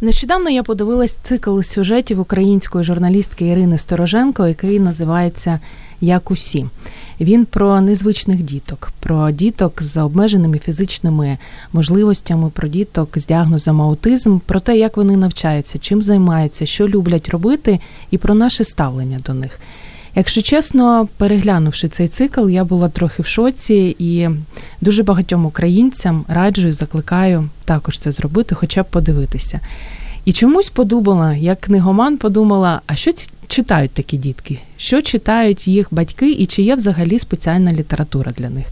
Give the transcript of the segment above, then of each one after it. Нещодавно я подивилась цикл сюжетів української журналістки Ірини Стороженко, який називається «Як усі». Він про незвичних діток, про діток з обмеженими фізичними можливостями, про діток з діагнозом аутизм, про те, як вони навчаються, чим займаються, що люблять робити і про наше ставлення до них. Якщо чесно, переглянувши цей цикл, я була трохи в шоці і дуже багатьом українцям раджу і закликаю також це зробити, хоча б подивитися. І чомусь подумала, як книгоман подумала, а що читають такі дітки? Що читають їх батьки і чи є взагалі спеціальна література для них?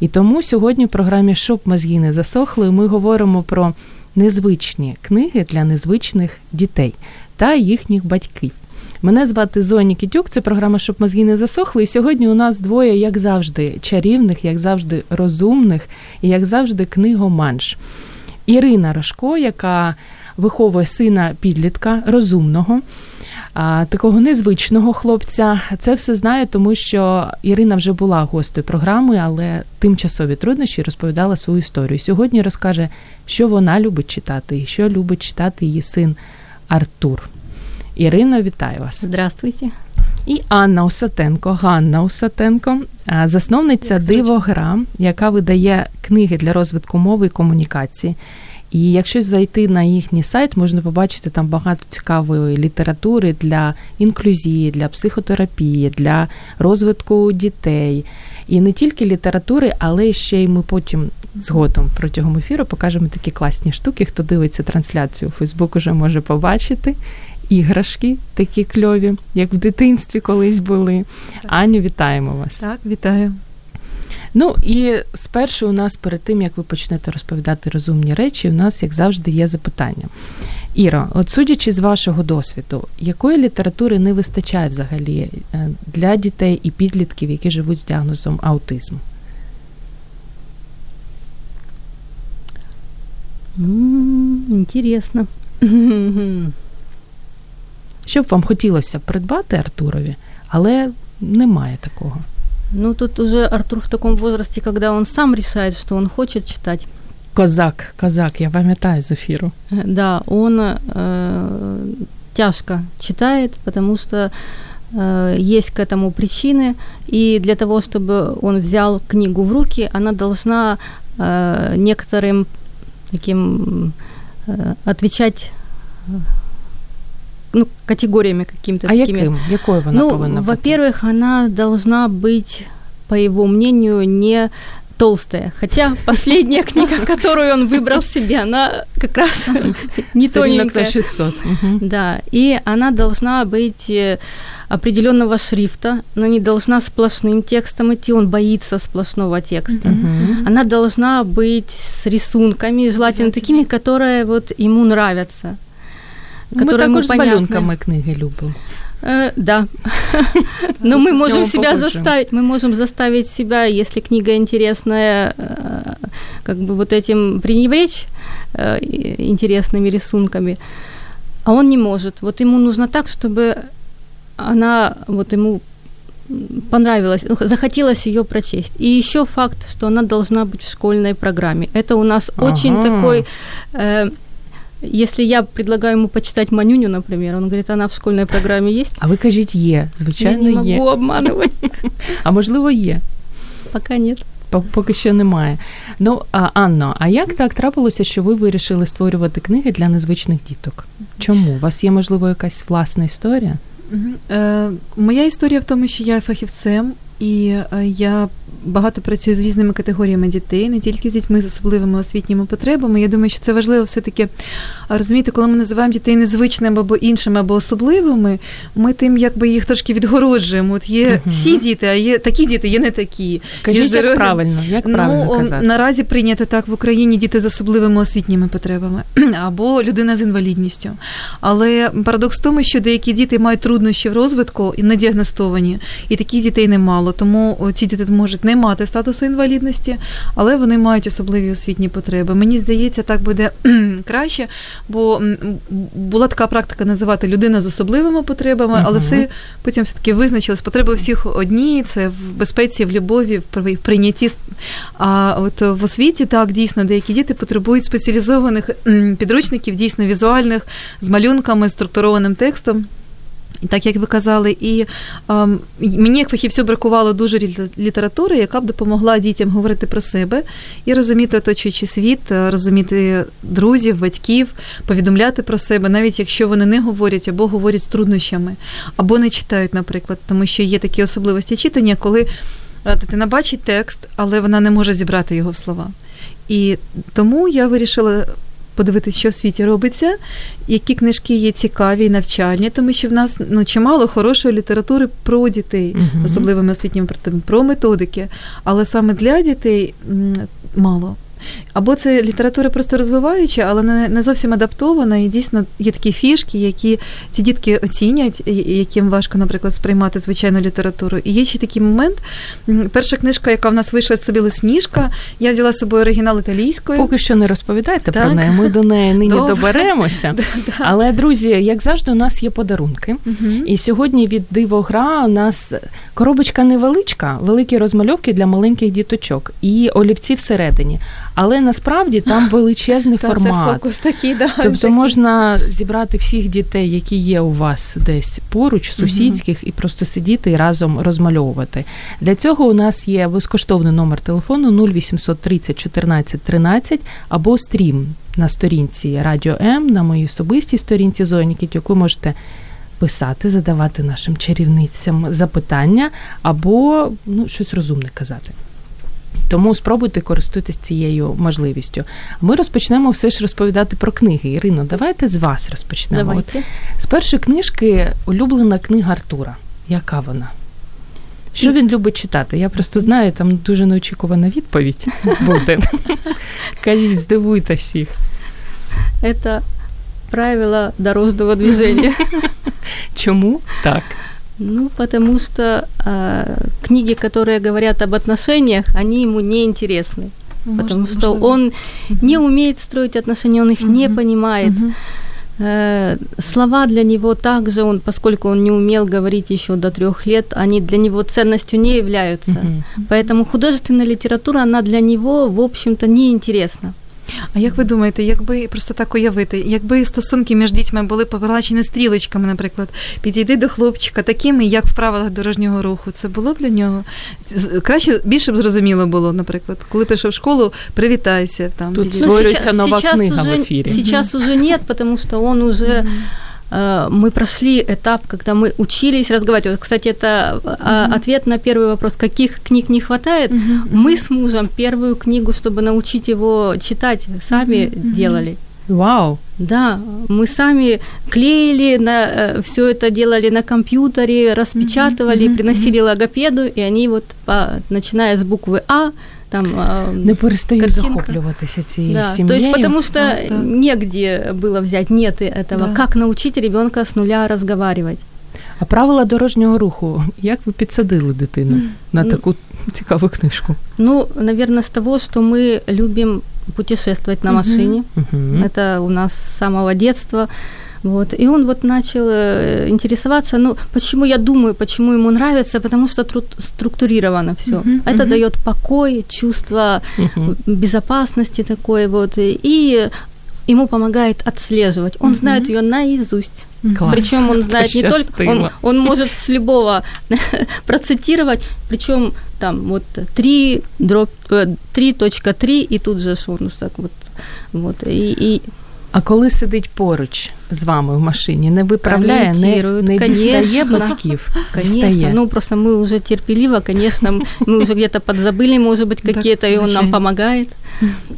І тому сьогодні в програмі «Щоб мозги не засохли» ми говоримо про незвичні книги для незвичних дітей та їхніх батьків. Мене звати Зоя Никитюк, це програма «Щоб мозги не засохли», і сьогодні у нас двоє, як завжди, чарівних, як завжди, розумних і, як завжди, книгоманш. Ірина Рожко, яка виховує сина-підлітка, розумного, такого незвичного хлопця. Це все знаю, тому що Ірина вже була гостею програми, але тимчасові труднощі, розповідала свою історію. Сьогодні розкаже, що вона любить читати і що любить читати її син Артур. Ірино, вітаю вас. Здравствуйте. І Анна Усатенко, Ганна Усатенко, засновниця Дивограм, яка видає книги для розвитку мови і комунікації. І якщо зайти на їхній сайт, можна побачити там багато цікавої літератури для інклюзії, для психотерапії, для розвитку дітей. І не тільки літератури, але ще й ми потім згодом протягом ефіру покажемо такі класні штуки. Хто дивиться трансляцію у Фейсбук, уже може побачити. Іграшки такі кльові, як в дитинстві колись були. Так. Аню, вітаємо вас. Так, вітаю. Ну і спершу у нас перед тим, як ви почнете розповідати розумні речі, у нас, як завжди, є запитання. Іро, от судячи з вашого досвіду, якої літератури не вистачає взагалі для дітей і підлітків, які живуть з діагнозом аутизму? Інтересно. Що б вам хотілося придбати Артурові, але немає такого? Ну, тут уже Артур в таком возрасте, когда он сам решает, что он хочет читать. Козак, я пам'ятаю з ефіру. Да, он тяжко читает, потому что есть к этому причины, и для того, чтобы он взял книгу в руки, она должна некоторым таким отвечать... ну, категориями какими-то такими. А якой вона повинна бути? Ну, во-первых, она должна быть, по его мнению, не толстая. Хотя последняя книга, которую он выбрал себе, она как раз не тоненькая. 600. Да, и она должна быть определенного шрифта, но не должна сплошным текстом идти, он боится сплошного текста. Она должна быть с рисунками, желательно такими, которые вот ему нравятся. Мы також з малюнками книги любимо. Да. Но мы можем себя заставить, если книга интересная, как бы вот этим пренебречь интересными рисунками. А он не может. Вот ему нужно так, чтобы она вот ему понравилась, захотелось её прочесть. И ещё факт, что она должна быть в школьной программе. Это у нас очень такой... Если я предлагаю ему почитать Манюню, например, он говорит, она в школьной программе есть? А вы кажете, є, звичайно, є. Я не могу обманывать. А можливо, є? Пока нет. Поки що немає. Ну, Анно, а як так трапилося, що ви вирішили створювати книги для незвичних діток? Чому? У вас є, можливо, якась власна історія? Моя історія в тому, що я фахівцем І я багато працюю з різними категоріями дітей, не тільки з дітьми з особливими освітніми потребами. Я думаю, що це важливо все-таки розуміти, коли ми називаємо дітей незвичними або іншими, або особливими, ми тим якби їх трошки відгороджуємо. От є всі діти, а є такі діти, є не такі. Кажіть, як правильно казати? Наразі прийнято так в Україні діти з особливими освітніми потребами або людина з інвалідністю. Але парадокс в тому, що деякі діти мають труднощі в розвитку і не діагностовані, і таких дітей немало. Тому ці діти можуть не мати статусу інвалідності, але вони мають особливі освітні потреби. Мені здається, так буде краще, бо була така практика називати людина з особливими потребами, але потім все-таки визначились, потреби всіх одні, це в безпеці, в любові, в прийнятті. А от в освіті, так, дійсно, деякі діти потребують спеціалізованих підручників, дійсно візуальних, з малюнками, структурованим текстом. Так, як ви казали, і мені, як фахівцю, бракувало дуже літератури, яка б допомогла дітям говорити про себе і розуміти оточуючий світ, розуміти друзів, батьків, повідомляти про себе, навіть якщо вони не говорять або говорять з труднощами, або не читають, наприклад, тому що є такі особливості читання, коли дитина бачить текст, але вона не може зібрати його в слова. І тому я вирішила подивитися, що в світі робиться, які книжки є цікаві і навчальні, тому що в нас чимало хорошої літератури про дітей, особливими освітніми практиками, про методики, але саме для дітей мало. Або це література просто розвиваюча, але не зовсім адаптована, і дійсно є такі фішки, які ці дітки оцінять, яким важко, наприклад, сприймати звичайну літературу. І є ще такий момент. Перша книжка, яка в нас вийшла, це «Білосніжка». Я взяла з собою оригінал італійської. Поки що не розповідайте так про неї, ми до неї нині доберемося. Але, друзі, як завжди, у нас є подарунки. І сьогодні від Дивогра у нас коробочка невеличка, великі розмальовки для маленьких діточок і олівці всередині. Але насправді там величезний формат. Це фокус такий, да. Тобто можна зібрати всіх дітей, які є у вас десь поруч, сусідських, і просто сидіти і разом розмальовувати. Для цього у нас є безкоштовний номер телефону 0830 14 13 або стрім на сторінці Радіо М, на моїй особистій сторінці Зоя Никитюк. Ви можете писати, задавати нашим чарівницям запитання або щось розумне казати. Тому спробуйте користуватися цією можливістю. Ми розпочнемо все ж розповідати про книги. Ірино, давайте з вас розпочнемо. Давайте. З першої книжки улюблена книга Артура. Яка вона? Що він любить читати? Я просто знаю, там дуже неочікувана відповідь буде. Кажіть, здивуйте всіх. Це «Правила дорожнього движення». Чому? Так. Потому что книги, которые говорят об отношениях, они ему не интересны, потому что он не умеет строить отношения, он их не понимает. Слова для него также, поскольку он не умел говорить еще до 3 лет, они для него ценностью не являются. Поэтому художественная литература, она для него, в общем-то, не интересна. А як ви думаєте, якби, просто так уявити, якби стосунки між дітьми були позначені стрілочками, наприклад, підійди до хлопчика такими, як в правилах дорожнього руху, це було б для нього? Краще, більше б зрозуміло було, наприклад, коли пішов в школу, привітайся. Там, тут створюється нова книга в ефірі. Сейчас уже нет, потому что он уже... Мы прошли этап, когда мы учились разговаривать. Вот, кстати, это ответ на первый вопрос, каких книг не хватает. Мы с мужем первую книгу, чтобы научить его читать, сами делали. Вау! Да, мы сами клеили, всё это делали на компьютере, распечатывали, приносили логопеду, и они вот, начиная с буквы «А», там, не перестаю захоплюватися цією сім'єю. То есть, потому что негде было взять, нет этого. Да. Как научить ребёнка с нуля разговаривать? А правила дорожнього руху, як ви підсадили дитину на таку цікаву книжку? Наверное, с того, что мы любим путешествовать на машине. Это у нас с самого детства. Вот. И он вот начал интересоваться, почему я думаю, почему ему нравится, потому что структурировано всё. Это даёт покой, чувство безопасности такое вот, и ему помогает отслеживать. Он знает её наизусть. Класс. Причём он знает не только, он может с любого процитировать, причём там вот 3.3 и тут же шорнусак вот. Вот. И А коли сидить поруч з вами в машині, не виправляє, не дістає батьків? Конечно. Ну, просто мы уже терпеливо, конечно, мы уже где-то подзабыли, может быть, какие-то, и он нам помогает.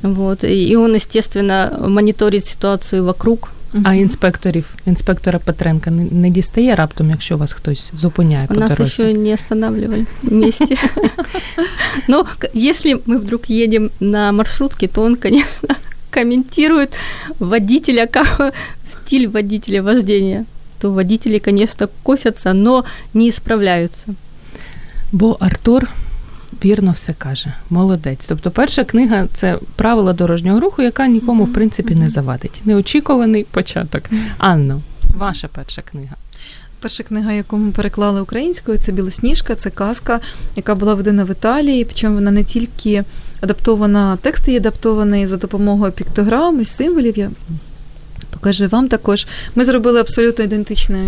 Вот. И он, естественно, мониторит ситуацию вокруг. А інспектора Петренка не дістає раптом, якщо вас хтось зупиняє по дорозі? Нас еще не останавливали вместе. Но если мы вдруг едем на маршрутке, то он, конечно, комментирует водителя, как стиль водителя вождения. То водители, конечно, косятся, но не справляються. Бо Артур вірно все каже. Молодець. Тобто перша книга – це «Правила дорожнього руху», яка нікому, в принципі, не завадить. Неочікуваний початок. Анно, ваша перша книга. Перша книга, яку ми переклали українською, це «Білосніжка», це казка, яка була видана в Італії, причому вона не тільки адаптована, текст є адаптований за допомогою піктограм і символів. Я покажу вам також. Ми зробили абсолютно ідентичну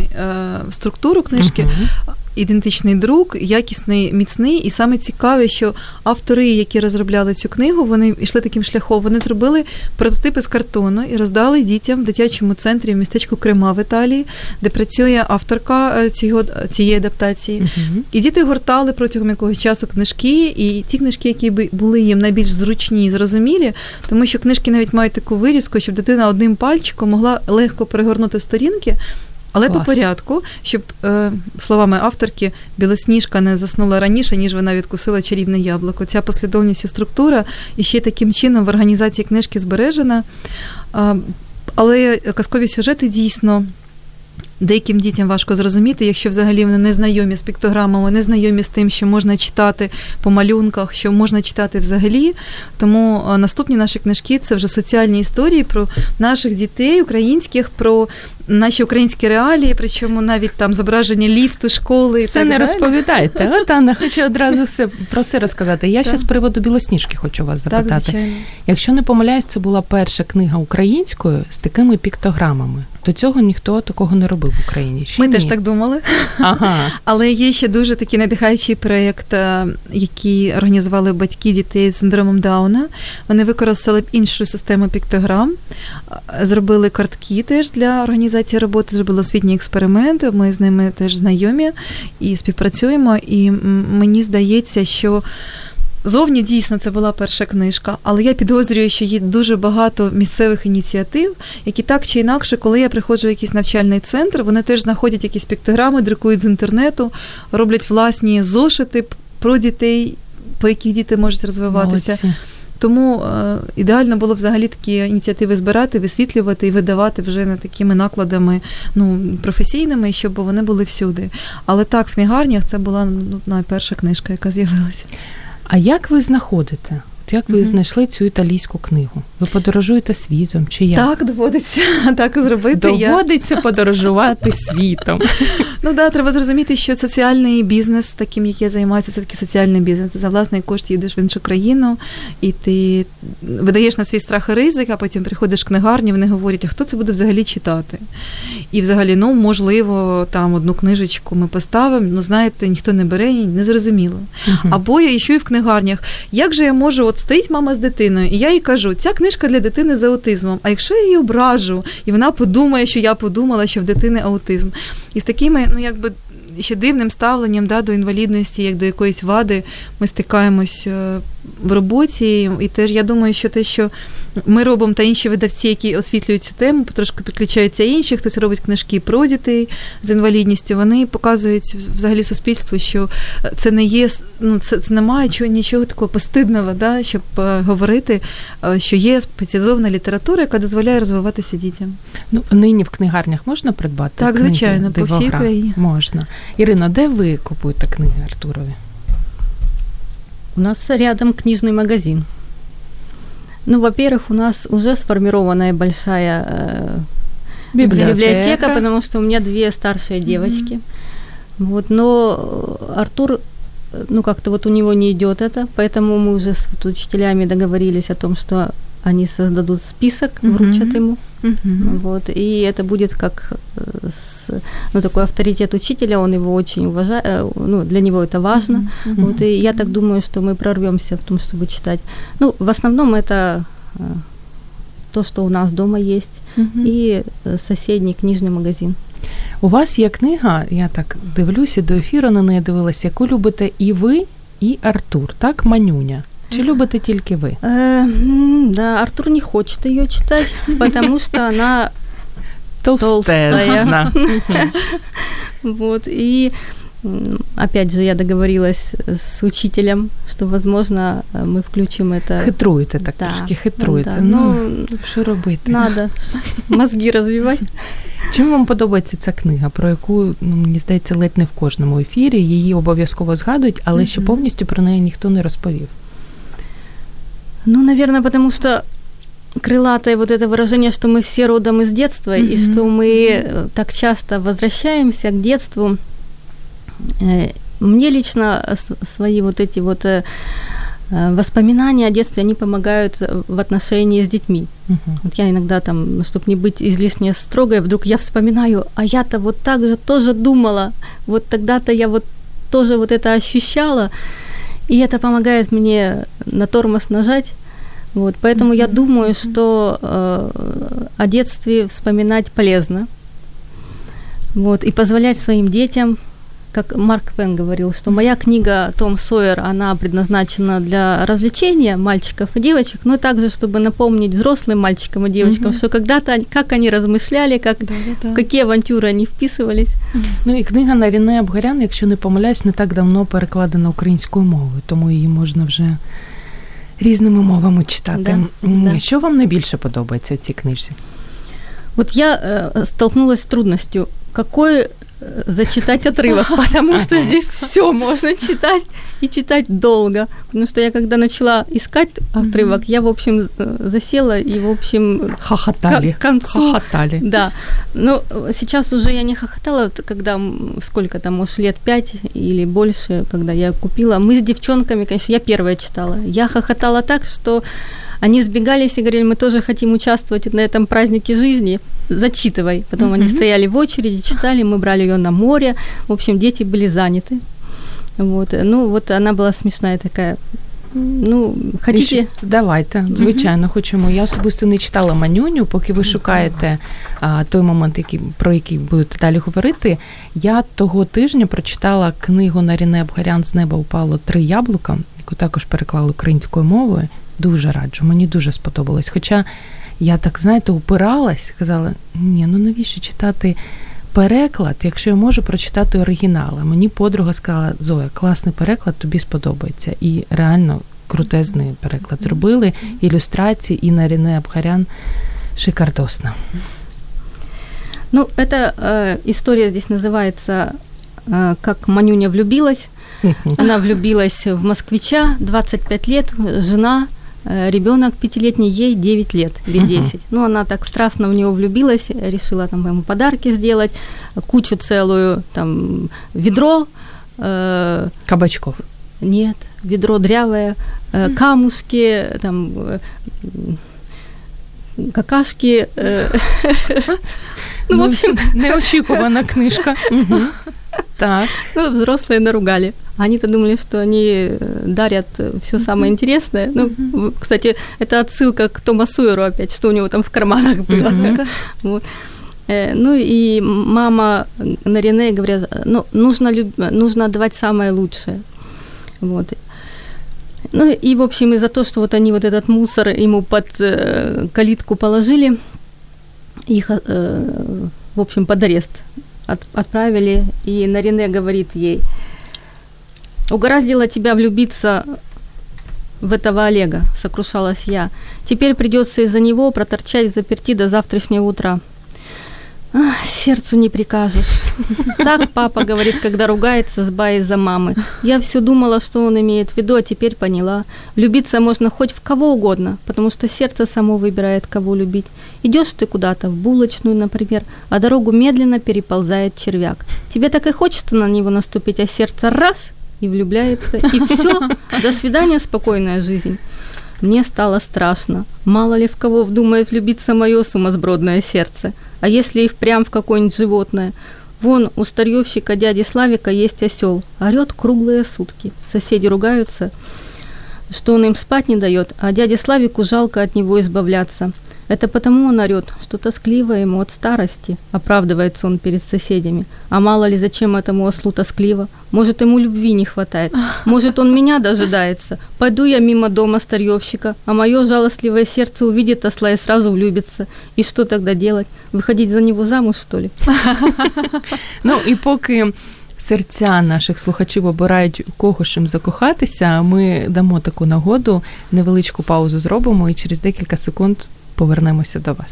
структуру книжки, ідентичний друк, якісний, міцний. І саме цікаве, що автори, які розробляли цю книгу, вони йшли таким шляхом. Вони зробили прототипи з картону і роздали дітям в дитячому центрі в містечку Крема в Італії, де працює авторка цієї адаптації. І діти гортали протягом якогось часу книжки, і ті книжки, які були їм найбільш зручні і зрозумілі, тому що книжки навіть мають таку вирізку, щоб дитина одним пальчиком могла легко перегорнути сторінки, але клас. По порядку, щоб, словами авторки, Білосніжка не заснула раніше, ніж вона відкусила чарівне яблуко. Ця послідовність і структура і ще таким чином в організації книжки збережена. Але казкові сюжети дійсно деяким дітям важко зрозуміти, якщо взагалі вони не знайомі з піктограмами, не знайомі з тим, що можна читати по малюнках, що можна читати взагалі. Тому наступні наші книжки – це вже соціальні історії про наших дітей українських, про наші українські реалії, причому навіть там зображення ліфту, школи. Все не розповідайте. От Анна хоче одразу все про все розказати. Я ще з приводу Білосніжки хочу вас запитати. Так, звичайно. Якщо не помиляюсь, це була перша книга українською з такими піктограмами. До цього ніхто такого не робив в Україні. Ми теж так думали. Але є ще дуже такий надихаючий проєкт, який організували батьки дітей з синдромом Дауна. Вони використали іншу систему піктограм, зробили картки теж для організації роботи, зробили освітні експерименти, ми з ними теж знайомі і співпрацюємо. І мені здається, що зовні дійсно це була перша книжка, але я підозрюю, що є дуже багато місцевих ініціатив, які так чи інакше, коли я приходжу в якийсь навчальний центр, вони теж знаходять якісь піктограми, друкують з інтернету, роблять власні зошити про дітей, по яких діти можуть розвиватися. Молодці. Тому ідеально було взагалі такі ініціативи збирати, висвітлювати і видавати вже не такими накладами, ну, професійними, щоб вони були всюди. Але так, в книгарнях це була, ну, найперша книжка, яка з'явилася. А як ви знаходите? От як ви знайшли цю італійську книгу? Ви подорожуєте світом чи як? Так, доводиться так зробити. Доводиться подорожувати світом. Ну да, треба зрозуміти, що соціальний бізнес, таким як я займаюся, все-таки соціальний бізнес. Ти за власний кошт їдеш в іншу країну, і ти видаєш на свій страх і ризик, а потім приходиш в книгарню, вони говорять, а хто це буде взагалі читати? І взагалі, ну, можливо, там одну книжечку ми поставимо, ну, знаєте, ніхто не бере, не зрозуміло. Або я іщу і в книгарнях. Як же я можу, от стоїть мама з дитиною, і я їй кажу, ця книжка для дитини з аутизмом, а якщо я її ображу, і вона подумає, що я подумала, що в дитини аутизм. І з такими, ну, якби ще дивним ставленням, да, до інвалідності, як до якоїсь вади, ми стикаємось в роботі. І теж я думаю, що те, що ми робимо, та інші видавці, які освітлюють цю тему, потрошки підключаються інші, хтось робить книжки про дітей з інвалідністю, вони показують взагалі суспільству, що це не є, ну, це немає нічого такого постидного, да, щоб говорити, що є спеціалізована література, яка дозволяє розвиватися дітям. Ну, нині в книгарнях можна придбати? Так, звичайно, по всій країні. Можна. Ірино, де ви купуєте книги Артурові? У нас рядом книжный магазин. Ну, во-первых, у нас уже сформированная большая библиотека, потому что у меня две старшие девочки. Вот, но Артур, ну, как-то вот у него не идёт это, поэтому мы уже с учителями договорились о том, что они создадут список, вручат ему. Вот, и это будет как, ну, такой авторитет учителя, он его очень уважает, ну, для него это важно. Вот, и я так думаю, что мы прорвёмся в том, чтобы читать. Ну, в основном это то, что у нас дома есть, и соседний книжный магазин. У вас є книга, я так дивлюся, до ефіру на неї дивилася, яку любите і ви, і Артур, так, Манюня? Чи любите тільки ви? Да, Артур не хочет ее читать, потому что она толстая. Вот, и опять же, я договорилась с учителем, что, возможно, мы включим это... Хитруете так, да, трошки, хитруете. Да, ну, що робити? Надо мозги розвивати. Чим вам подобається ця книга, про яку, ну, мені здається, ледь не в кожному ефірі, її обов'язково згадують, але ще повністю про неї ніхто не розповів? Ну, наверное, потому что крылатое вот это выражение, что мы все родом из детства, и что мы так часто возвращаемся к детству. Мне лично свои вот эти вот воспоминания о детстве, они помогают в отношении с детьми. Вот я иногда там, чтобы не быть излишне строгой, вдруг я вспоминаю, а я-то вот так же тоже думала, вот тогда-то я вот тоже вот это ощущала, и это помогает мне на тормоз нажать. Вот, поэтому я думаю, что о детстве вспоминать полезно. Вот, и позволять своим детям, как Марк Твен говорил, что моя книга «Том Сойер», она предназначена для развлечения мальчиков и девочек, но также, чтобы напомнить взрослым мальчикам и девочкам, что когда-то, как они размышляли, как, в какие авантюры они вписывались. Ну і книга Наріне Абгарян, якщо не помиляюсь, не так давно перекладена українською мовою, тому її можна вже різними мовами читати. Да. Що вам найбільше подобається в цій книжці? Вот я столкнулась с трудностью, какой зачитать отрывок, потому что здесь всё можно читать, и читать долго. Потому что я, когда начала искать отрывок, я, в общем, засела и, в общем... Хохотали. К концу. Хохотали. Да. Но сейчас уже я не хохотала, когда, сколько там, может, лет 5 или больше, когда я купила. Мы с девчонками, конечно, я первая читала. Я хохотала так, что они сбегались и говорили, мы тоже хотим участвовать на этом празднике жизни, зачитывай. Потом они стояли в очереди, читали, мы брали её на море. В общем, дети были заняты. Вот. Ну, вот она была смешная такая. Ну, хотите? Давайте, звичайно, хочемо. Я особисто не читала Манюню, поки ви шукаєте той момент, про який будете далі говорити. Я того тижня прочитала книгу Наріне Абгарян «З неба упало три яблука», яку також переклали українською мовою. Дуже раджу, мені дуже сподобалось. Хоча я так, знаєте, упиралась, казала, ні, ну навіщо читати переклад, якщо я можу прочитати оригінал. Мені подруга сказала, Зоя, класний переклад, тобі сподобається. І реально крутезний переклад зробили, ілюстрації, і Наріне Абгарян шикардосна. Ну, эта история здесь называется «Как Манюня влюбилась». Она влюбилась в москвича, 25 лет, жена, ребёнок 5-летний, ей 9 лет, или 10. Ну, она так страстно в него влюбилась, решила там ему подарки сделать, кучу целую, там, ведро. Кабачков. Нет, ведро дрявое, камушки, там, какашки. Ну, в общем... Неочікувана книжка. Так. Ну, взрослые наругали. Они-то думали, что они дарят всё самое интересное. Ну, кстати, это отсылка к Тому Сойеру опять, что у него там в карманах было. Вот. Ну, и мама Наріне говорит, ну, нужно отдавать самое лучшее. Вот. Ну, и, в общем, из-за того, что вот они вот этот мусор ему под калитку положили, их, в общем, под арест отправили, и Наріне говорит ей, угораздило тебя влюбиться в этого Олега, сокрушалась я. Теперь придётся из-за него проторчать взаперти до завтрашнего утра. Ах, сердцу не прикажешь. Так папа говорит, когда ругается с Баей за мамы. Я всё думала, что он имеет в виду, а теперь поняла. Влюбиться можно хоть в кого угодно, потому что сердце само выбирает, кого любить. Идёшь ты куда-то, в булочную, например, а дорогу медленно переползает червяк. Тебе так и хочется на него наступить, а сердце раз и влюбляется, и всё, до свидания, спокойная жизнь. Мне стало страшно. Мало ли в кого вдумает влюбиться моё сумасбродное сердце. А если и впрямь в какое-нибудь животное? Вон у старьёвщика дяди Славика есть осёл. Орёт круглые сутки. Соседи ругаются. что он им спать не дает, а дяде Славику жалко от него избавляться. Это потому он орет, что тоскливо ему от старости, оправдывается он перед соседями. А мало ли зачем этому ослу тоскливо? Может, ему любви не хватает? Может, он меня дожидается? Пойду я мимо дома старьевщика, а мое жалостливое сердце увидит осла и сразу влюбится. И что тогда делать? Выходить за него замуж, что ли? Ну, и поки серця наших слухачів обирають, кого ж їм закохатися, ми дамо таку нагоду, невеличку паузу зробимо і через декілька секунд повернемося до вас.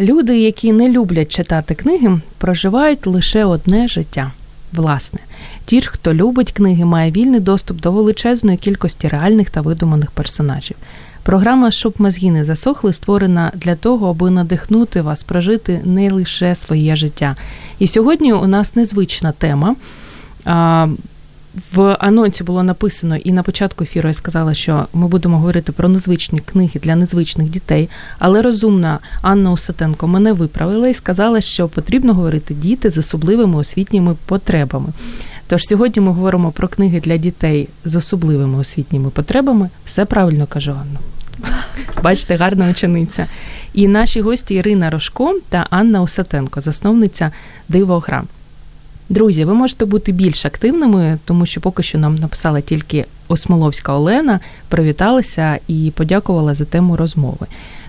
Люди, які не люблять читати книги, проживають лише одне життя – власне. Ті ж, хто любить книги, має вільний доступ до величезної кількості реальних та видуманих персонажів. Програма «Щоб мозги не засохли» створена для того, аби надихнути вас прожити не лише своє життя. І сьогодні у нас незвична тема. В анонсі було написано, і на початку ефіру я сказала, що ми будемо говорити про незвичні книги для незвичних дітей, але розумна Анна Усатенко мене виправила і сказала, що потрібно говорити діти з особливими освітніми потребами. Тож сьогодні ми говоримо про книги для дітей з особливими освітніми потребами. Все правильно, кажу, Анна. Бачите, гарна учениця. І наші гості Ірина Рожко та Анна Усатенко, засновниця «Дивограм». Друзі, ви можете бути більш активними, тому що поки що нам написала тільки Осмоловська Олена, привіталася і подякувала за тему розмови.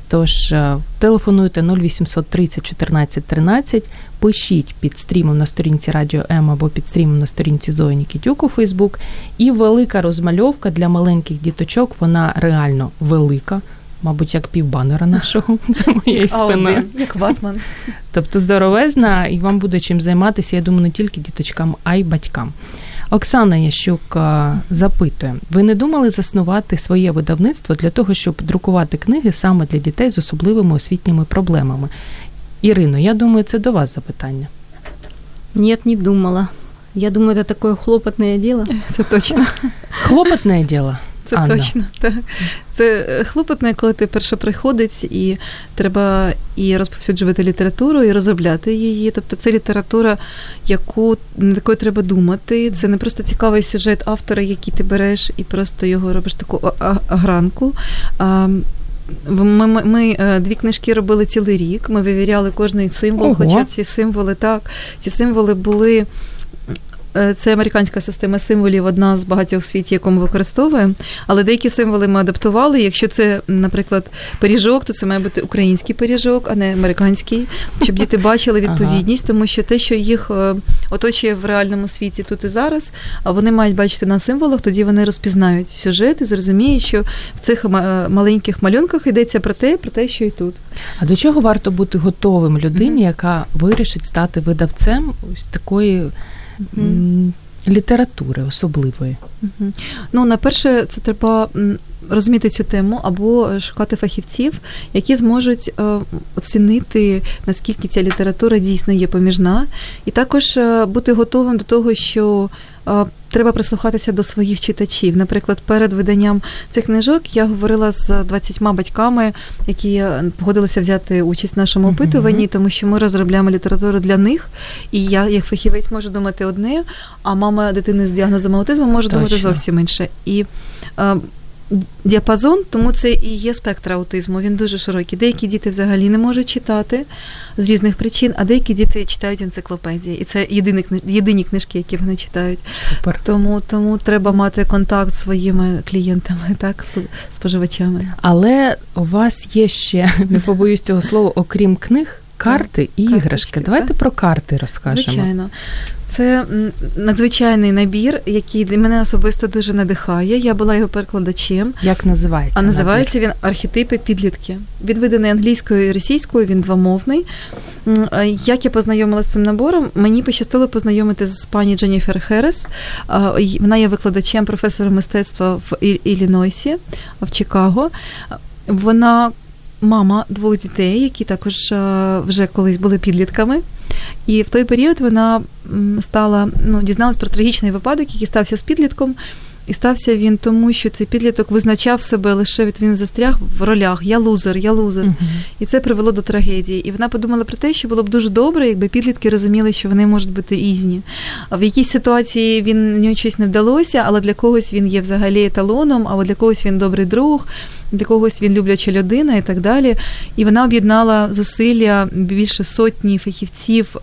Тож телефонуйте 0800 30 14 13, пишіть під стрімом на сторінці Радіо М або під стрімом на сторінці Зої Никитюк у Фейсбук. І велика розмальовка для маленьких діточок, вона реально велика. Мабуть, як півбанера нашого за моєю спиною. Як ватман. Тобто здоровезна, і вам буде чим займатися, я думаю, не тільки діточкам, а й батькам. Оксана Ящук запитує, ви не думали заснувати своє видавництво для того, щоб друкувати книги саме для дітей з особливими освітніми проблемами? Ірино, я думаю, це до вас запитання. Нет, не думала. Я думаю, это такое хлопотное дело. Це точно. Хлопотное дело? Це Анна. Точно, так. Це хлопотне, коли ти перше приходить, і треба і розповсюджувати літературу, і розробляти її. Тобто це література, яку такою треба думати. Це не просто цікавий сюжет автора, який ти береш, і просто його робиш таку гранку. Ми дві книжки робили цілий рік, ми вивіряли кожний символ, ого. Хоча ці символи були... Це американська система символів, одна з багатьох в світі, яку ми використовуємо, але деякі символи ми адаптували. Якщо це, наприклад, пиріжок, то це має бути український пиріжок, а не американський, щоб діти бачили відповідність, тому що те, що їх оточує в реальному світі тут і зараз, а вони мають бачити на символах, тоді вони розпізнають сюжет і зрозуміють, що в цих маленьких малюнках йдеться про те, що і тут. А до чого варто бути готовим людині, яка вирішить стати видавцем ось такої літератури особливої? Ну, найперше, це треба розуміти цю тему або шукати фахівців, які зможуть оцінити, наскільки ця література дійсно є поміжна, і також бути готовим до того, що треба прислухатися до своїх читачів. Наприклад, перед виданням цих книжок я говорила з 20 батьками, які погодилися взяти участь в нашому опитуванні, тому що ми розробляємо літературу для них, і я, як фахівець, можу думати одне, а мама дитини з діагнозом аутизму може думати зовсім інше. І діапазон, тому це і є спектр аутизму, він дуже широкий. Деякі діти взагалі не можуть читати з різних причин, а деякі діти читають енциклопедії. І це єдині книжки, які вони читають. Супер. Тому треба мати контакт з своїми клієнтами, так, споживачами. Але у вас є ще, не побоюсь цього слова, окрім книг, карти і іграшки. Давайте про карти розкажемо. Звичайно. Це надзвичайний набір, який мене особисто дуже надихає. Я була його перекладачем. Як називається? А називається він «Архетипи підлітки». Він виданий англійською і російською, він двомовний. Як я познайомилася з цим набором? Мені пощастило познайомитися з пані Дженіфер Херес. Вона є викладачем, професором мистецтва в Іллінойсі, в Чикаго. Вона мама двох дітей, які також вже колись були підлітками. І в той період вона стала, дізналась про трагічний випадок, який стався з підлітком. І стався він тому, що цей підліток визначав себе лише, він застряг в ролях «я лузер». Uh-huh. І це привело до трагедії. І вона подумала про те, що було б дуже добре, якби підлітки розуміли, що вони можуть бути різні. В якійсь ситуації в нього щось не вдалося, але для когось він є взагалі еталоном, або для когось він добрий друг, для когось він любляча людина і так далі. І вона об'єднала зусилля більше сотні фахівців,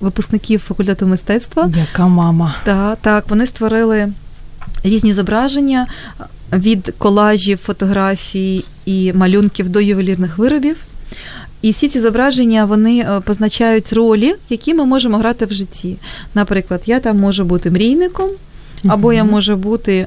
випускників факультету мистецтва. Яка мама. Так, вони створили різні зображення від колажів, фотографій і малюнків до ювелірних виробів. І всі ці зображення, вони позначають ролі, які ми можемо грати в житті. Наприклад, я там можу бути мрійником, або я можу бути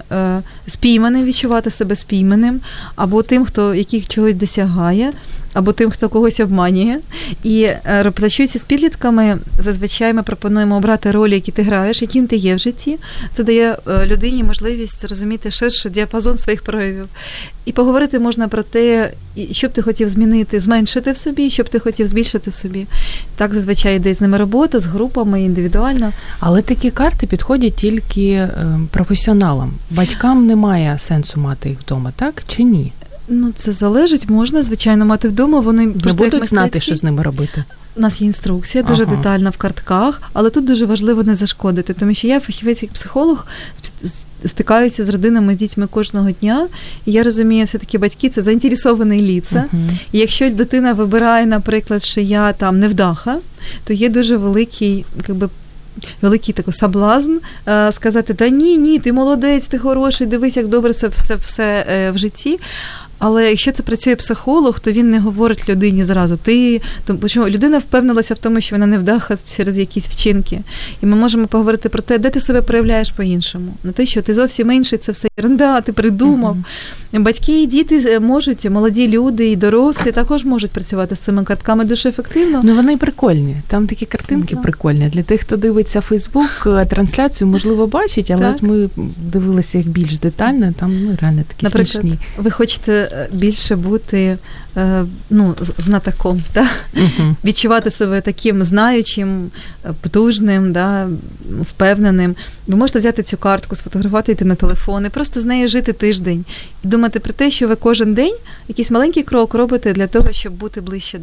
спійманим, відчувати себе спійманим, або тим, хто яких чогось досягає, або тим, хто когось обманює. І працюючи з підлітками, зазвичай ми пропонуємо обрати ролі, які ти граєш, яким ти є в житті. Це дає людині можливість розуміти ширший діапазон своїх проявів. І поговорити можна про те, що б ти хотів змінити, зменшити в собі, що б ти хотів збільшити в собі. Так зазвичай йде з ними робота, з групами, індивідуально. Але такі карти підходять тільки професіоналам. Батькам немає сенсу мати їх вдома, так чи ні? Це залежить. Можна, звичайно, мати вдома. Вони будуть знати, що з ними робити. У нас є інструкція, дуже детальна в картках, але тут дуже важливо не зашкодити, тому що я, фахівець як психолог, стикаюся з родинами, з дітьми кожного дня, і я розумію, все-таки батьки – це заінтересовані лица. І якщо дитина вибирає, наприклад, що я там невдаха, то є дуже великий такий соблазн сказати, ні, ти молодець, ти хороший, дивись, як добре все в житті. Але якщо це працює психолог, то він не говорить людині зразу. Тому людина впевнилася в тому, що вона невдаха через якісь вчинки. І ми можемо поговорити про те, де ти себе проявляєш по-іншому. На те, що ти зовсім інший, це все ерунда, ти придумав. Uh-huh. Батьки і діти можуть, молоді люди і дорослі також можуть працювати з цими картками дуже ефективно. Вони прикольні. Там такі картинки прикольні. Для тих, хто дивиться Фейсбук, трансляцію, можливо, бачить, але от ми дивилися їх більш детально, там реально такі смішні. Ви хочете більше бути знатоком, відчувати себе таким знаючим, потужним, впевненим. Ви можете взяти цю картку, сфотографувати її на телефон і просто з нею жити тиждень. І думати про те, що ви кожен день якийсь маленький крок робите для того, щоб бути ближче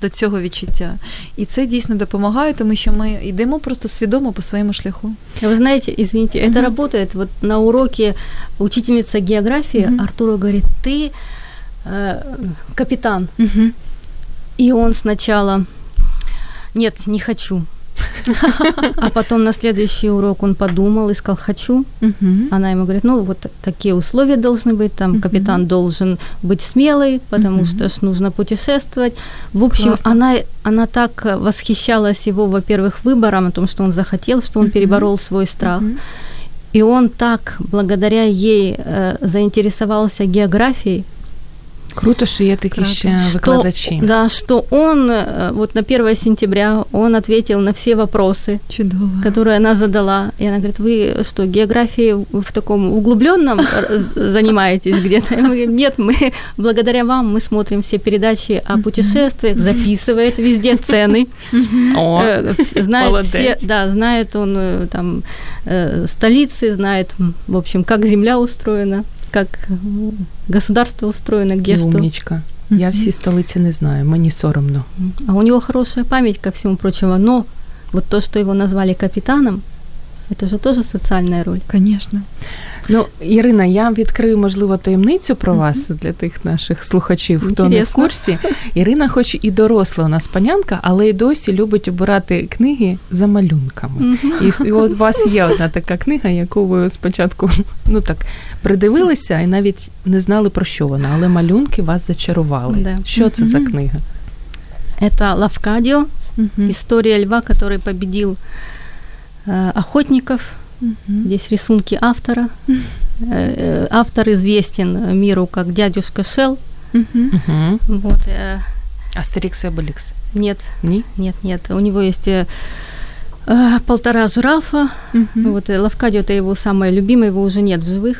до цього відчуття. І це дійсно допомагає, тому що ми йдемо просто свідомо по своєму шляху. Ви знаєте, извините, это работает. Вот на уроке учительница географии Артуру говорит, ты капитан. И он сначала, нет, не хочу. А потом на следующий урок он подумал и сказал «хочу». Она ему говорит, вот такие условия должны быть, там капитан должен быть смелый, потому что нужно путешествовать. В общем, она так восхищалась его, во-первых, выбором, о том, что он захотел, что он переборол свой страх. И он так, благодаря ей, заинтересовался географией. Круто, что я такие еще выкладачи. Да, что он вот на 1 сентября он ответил на все вопросы, которые она задала. И она говорит, вы что, географией в таком углубленном занимаетесь где-то? Мы говорим, нет, мы благодаря вам мы смотрим все передачи о путешествиях, записывает везде цены. Знает все, знает он там столицы, знает, в общем, как земля устроена. Як государство устроено, где что. Умничка. Я всі столиці не знаю, мені соромно. А у него хорошая память, ко всему прочему, но вот то, что его назвали капитаном, это же тоже социальная роль. Конечно. Ірина, я відкрию, можливо, таємницю про вас для тих наших слухачів, хто не в курсі. Ірина хоч і доросла у нас панянка, але й досі любить обирати книги за малюнками. І у вас є одна така книга, яку ви спочатку придивилися і навіть не знали, про що вона, але малюнки вас зачарували. Да. Що це за книга? Це «Лафкадіо», «Історія льва, який победив охотников». Здесь рисунки автора. Автор известен миру как дядюшка Шелл. Вот. Астерикс и Обеликс? Нет. Нет. У него есть 1,5 жирафа. Вот, Лафкадіо – это его самое любимое, его уже нет в живых.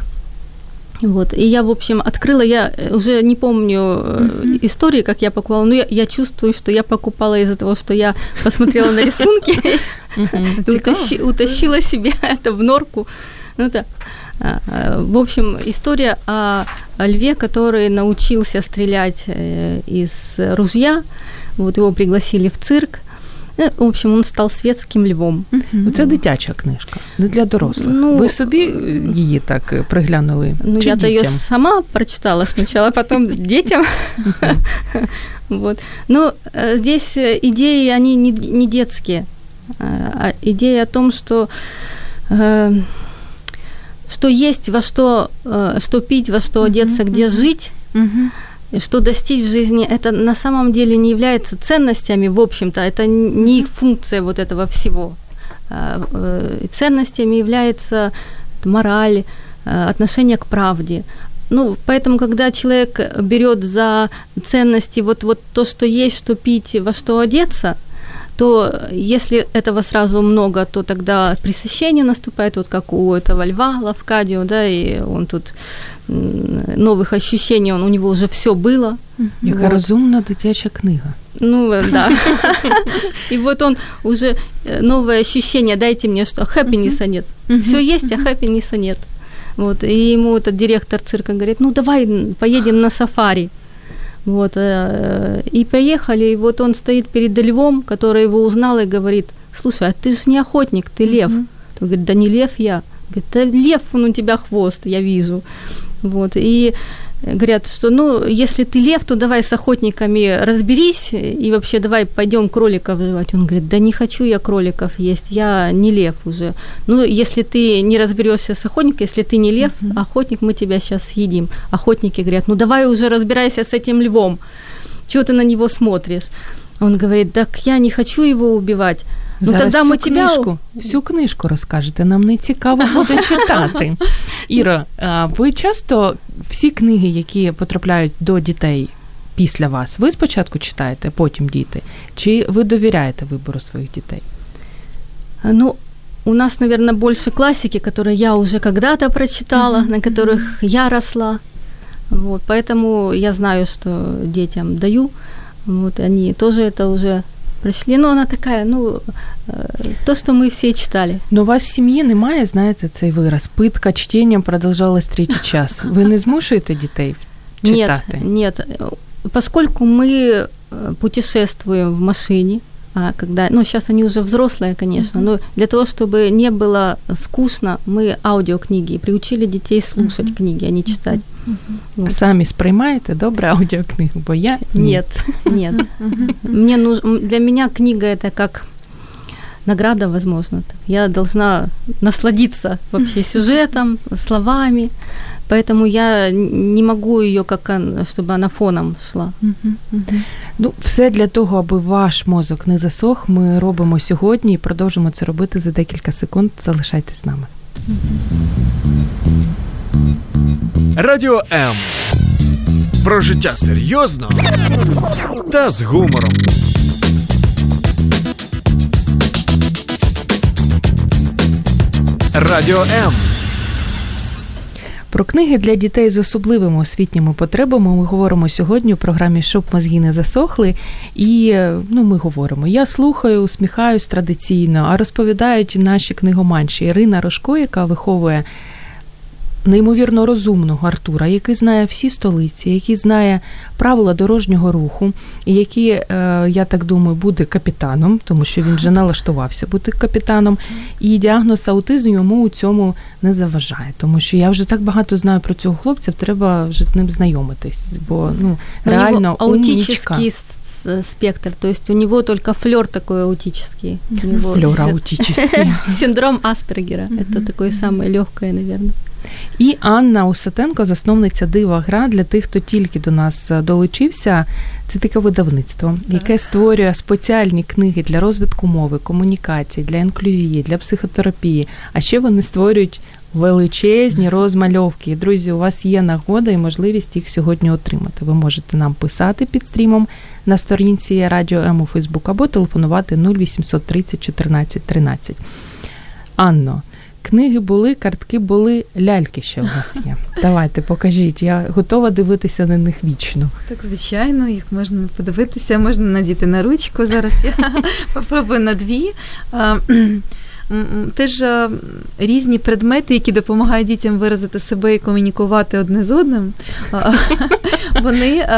Вот. И я, в общем, открыла, я уже не помню истории, как я покупала, но я чувствую, что я покупала из-за того, что я посмотрела на рисунки и утащила себя это в норку. Ну да. В общем, история о льве, который научился стрелять из ружья. Вот его пригласили в цирк. В общем, он став світським львом. Це дитяча книжка, не для дорослих. Ну, ви собі її так приглянули? Ну, чи я її сама прочитала спочатку, потім дітям. Вот. Ну, здесь идеи, они не детские. А идея о том, что есть во что пить, во что одеться, где жить. Что достичь в жизни, это на самом деле не является ценностями, в общем-то, это не их функция вот этого всего. Ценностями является мораль, отношение к правде. Ну, поэтому, когда человек берёт за ценности вот то, что есть, что пить, во что одеться, то если этого сразу много, то тогда пресыщение наступает, вот как у этого льва Лафкадіо, да, и он тут новых ощущений, у него уже всё было. Яка вот. Розумна дитяча книга. Ну, да. И вот он уже новое ощущение, дайте мне, что хэппинеса нет. Всё есть, а хэппинеса нет. Вот, и ему этот директор цирка говорит, ну, давай поедем на сафари. Вот, и поехали, и вот он стоит перед львом, который его узнал, и говорит, слушай, а ты же не охотник, ты лев. Он говорит, да не лев я. Говорит, да лев, он у тебя хвост, я вижу. Вот, и говорят, что, ну, если ты лев, то давай с охотниками разберись, и вообще давай пойдем кроликов жевать. Он говорит, да не хочу я кроликов есть, я не лев уже. Ну, если ты не разберешься с охотником, если ты не лев, охотник, мы тебя сейчас съедим. Охотники говорят, ну, давай уже разбирайся с этим львом, чего ты на него смотришь? Он говорит, так я не хочу его убивать. Ну, зараз тогда мы тебя... всю книжку розкажете, нам не цікаво буде читати. Іро, ви часто всі книги, які потрапляють до дітей після вас, ви спочатку читаєте, потім діти? Чи ви довіряєте вибору своїх дітей? Ну, у нас, наверное, больше классики, которые я уже когда-то прочитала, на которых я росла. Вот, поэтому я знаю, что детям даю. Вот, они тоже это уже... прийшли, ну, вона така, ну, то, що ми всі читали. Но у вас в сім'ї немає, знаєте, цей вираз, питка чтенням продовжалась третій час. Ви не змушуєте дітей читати? Нет. Поскольку ми путешествуємо в машині, когда, ну, сейчас они уже взрослые, конечно, но для того, чтобы не было скучно, мы аудиокниги приучили детей слушать книги, а не читать. Вот. Самі сприймаєте добре аудіокнигу, бо я... Нет. Для меня книга – это как награда, возможно. Я должна насладиться вообще сюжетом, словами, поэтому я не могу её, чтобы она фоном шла. Ну, все для того, аби ваш мозок не засох, ми робимо сьогодні і продовжимо це робити за декілька секунд. Залишайтесь з нами. Радіо М. Про життя серйозно та з гумором. Радіо М. Про книги для дітей з особливими освітніми потребами ми говоримо сьогодні у програмі «Щоб мозги не засохли». І, ну, ми говоримо, я слухаю, усміхаюсь традиційно, а розповідають наші книгоманші. Ірина Рожко, яка виховує неймовірно розумного Артура, який знає всі столиці, який знає правила дорожнього руху, і який, я так думаю, буде капітаном, тому що він вже налаштувався бути капітаном, і діагноз аутизм йому у цьому не заважає, тому що я вже так багато знаю про цього хлопця, треба вже з ним знайомитись, бо, ну, реально умнічка. Спектр, то есть у него только флёр такой аутический. Флёр аутический. Синдром Аспергера, это такое самое лёгкое, наверное. І Анна Усатенко, засновниця Дивограм, для тих, хто тільки до нас долучився, це таке видавництво, яке створює спеціальні книги для розвитку мови, комунікації, для інклюзії, для психотерапії, а ще вони створюють величезні розмальовки. І, друзі, у вас є нагода і можливість їх сьогодні отримати. Ви можете нам писати під стрімом на сторінці Радіо М у Фейсбук або телефонувати 0830 14 13. Анно, Книги були, картки були, ляльки ще у нас є. Давайте, покажіть. Я готова дивитися на них вічно. Так, звичайно, їх можна подивитися, можна надіти на ручку. Зараз я попробую на дві. Теж різні предмети, які допомагають дітям виразити себе і комунікувати одне з одним, вони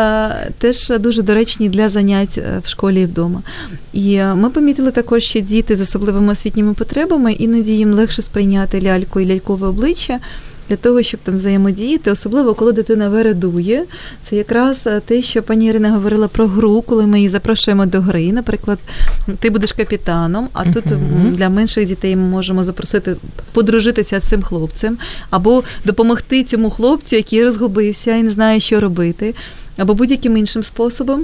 теж дуже доречні для занять в школі і вдома. І ми помітили також, що діти з особливими освітніми потребами, іноді їм легше сприйняти ляльку і лялькове обличчя, для того, щоб там взаємодіяти, особливо, коли дитина вередує. Це якраз те, що пані Ірина говорила про гру, коли ми її запрошуємо до гри. Наприклад, ти будеш капітаном, а тут для менших дітей ми можемо запросити подружитися з цим хлопцем, або допомогти цьому хлопцю, який розгубився і не знає, що робити, або будь-яким іншим способом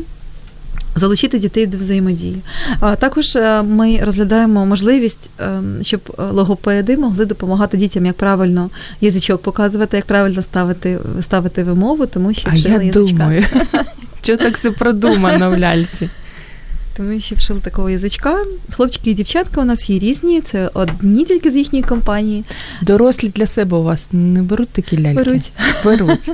залучити дітей до взаємодії. А також ми розглядаємо можливість, щоб логопеди могли допомагати дітям, як правильно язичок показувати, як правильно ставити вимову, тому що вшили язичка. А я думаю, що так все продумано в ляльці. Тому що вшили такого язичка. Хлопчики і дівчатка у нас є різні, це одні тільки з їхньої компанії. Дорослі для себе у вас не беруть такі ляльки? Беруть.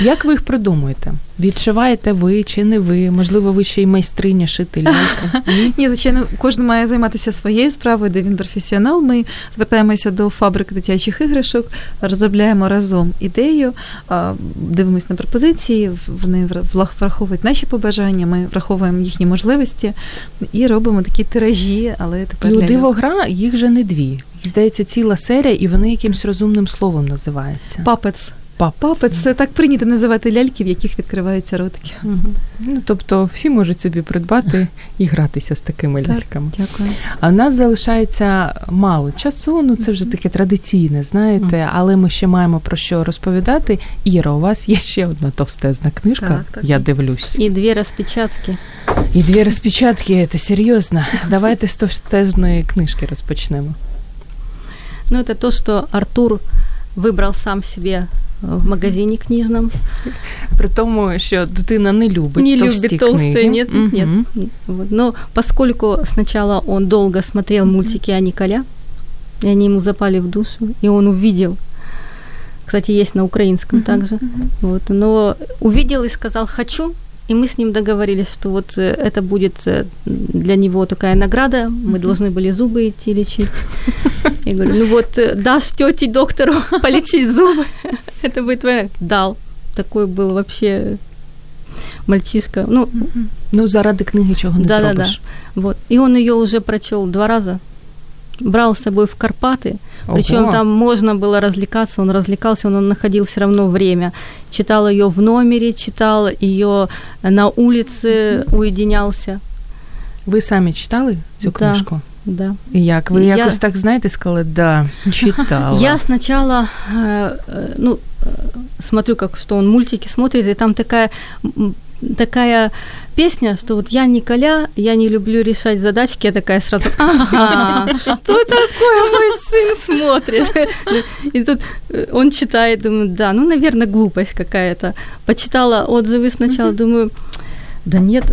Як ви їх придумуєте? Відшиваєте ви чи не ви? Можливо, ви ще й майстриня шити ляльки? Ні, звичайно, кожен має займатися своєю справою, де він професіонал. Ми звертаємося до фабрик дитячих іграшок, розробляємо разом ідею, дивимося на пропозиції, вони враховують наші побажання, ми враховуємо їхні можливості і робимо такі тиражі, але тепер... І у Дивогра їх же не дві. Здається, ціла серія, і вони якимсь розумним словом називаються. Папець. Папець, це так прийнято називати ляльки, в яких відкриваються ротики. Угу. Ну, тобто всі можуть собі придбати і гратися з такими ляльками. Так, дякую. А в нас залишається мало часу, це вже таке традиційне, знаєте, але ми ще маємо про що розповідати. Іра, у вас є ще одна товстезна книжка, так. Я дивлюсь. І дві розпечатки. І дві розпечатки, це серйозно. Давайте з товстезної книжки розпочнемо. Ну, це те, що Артур вибрав сам себе в магазине книжном. При том, что дитина не любит толстые книги. Не любит толстые, нет. Вот. Но поскольку сначала он долго смотрел мультики о Николя, и они ему запали в душу, и он увидел, кстати, есть на украинском также, вот, но увидел и сказал «хочу», и мы с ним договорились, что вот это будет для него такая награда, мы должны были зубы идти лечить. Я говорю, ну вот дашь тете доктору полечить зубы, это будет твоя... Дал. Такой был вообще мальчишка. Ну заради книги чего не зробишь. Да. Вот. И он её уже прочёл 2 раза. Брал с собой в Карпаты, причём там можно было развлекаться, он развлекался, он находил всё равно время. Читал её в номере, читал её на улице, уединялся. Вы сами читали цю книжку? Да. І як? Ви якось так, знаєте, сказали, да, читала. Я сначала, смотрю, как, что он мультики смотрит, и там такая песня, что вот я Николя, я не люблю решать задачки, я такая сразу, ага, что такое мой сын смотрит? И тут он читает, думаю, да, наверное, глупость какая-то. Почитала отзывы сначала, думаю... Да нет,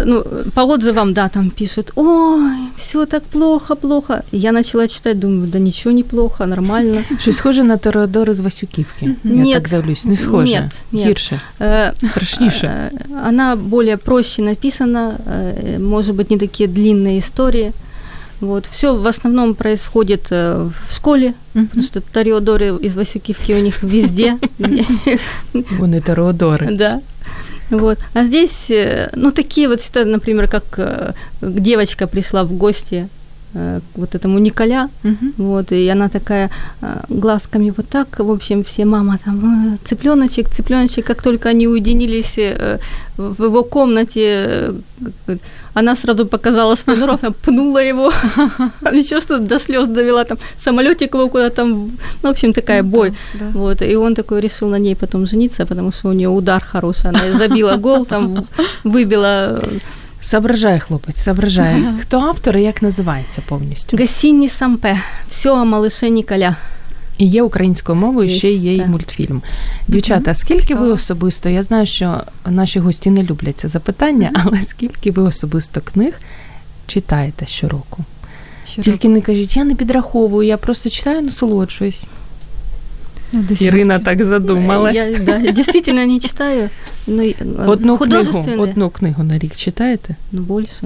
по отзывам, да, там пишут, ой, всё так плохо. Я начала читать, думаю, да ничего не плохо, нормально. Что, схоже на Торадор из Васюкивки? Нет. Я так давлюсь, не схоже. Нет. Гирше, страшнейше. Она более проще написана, может быть, не такие длинные истории. Вот, всё в основном происходит в школе, потому что Торадоры из Васюкивки у них везде. Вон и Торадоры. Да. Вот. А здесь, такие вот ситуации, например, как девочка пришла в гости к вот этому Николя, вот, и она такая глазками вот так, в общем, все мама там, цыплёночек, как только они уединились в его комнате, она сразу показала свой нуров, пнула его, ещё что-то до слёз довела, там, самолётик его куда-то там, в общем, такая бой, вот, и он такой решил на ней потом жениться, потому что у неё удар хороший, она забила гол, там, выбила... Соображає хлопець, соображає. Хто автор і як називається повністю? Госсіні Семпе. «Все о малыше Николя». І є українською мовою, ще є й мультфільм. Дівчата, скільки ви особисто, я знаю, що наші гості не люблять це запитання, але скільки ви особисто книг читаєте щороку? Тільки не кажіть, я не підраховую, я просто читаю, насолоджуюсь. Ірина так задумалась. Я действительно не читаю. Одну книгу на рік читаєте? Ну, більше.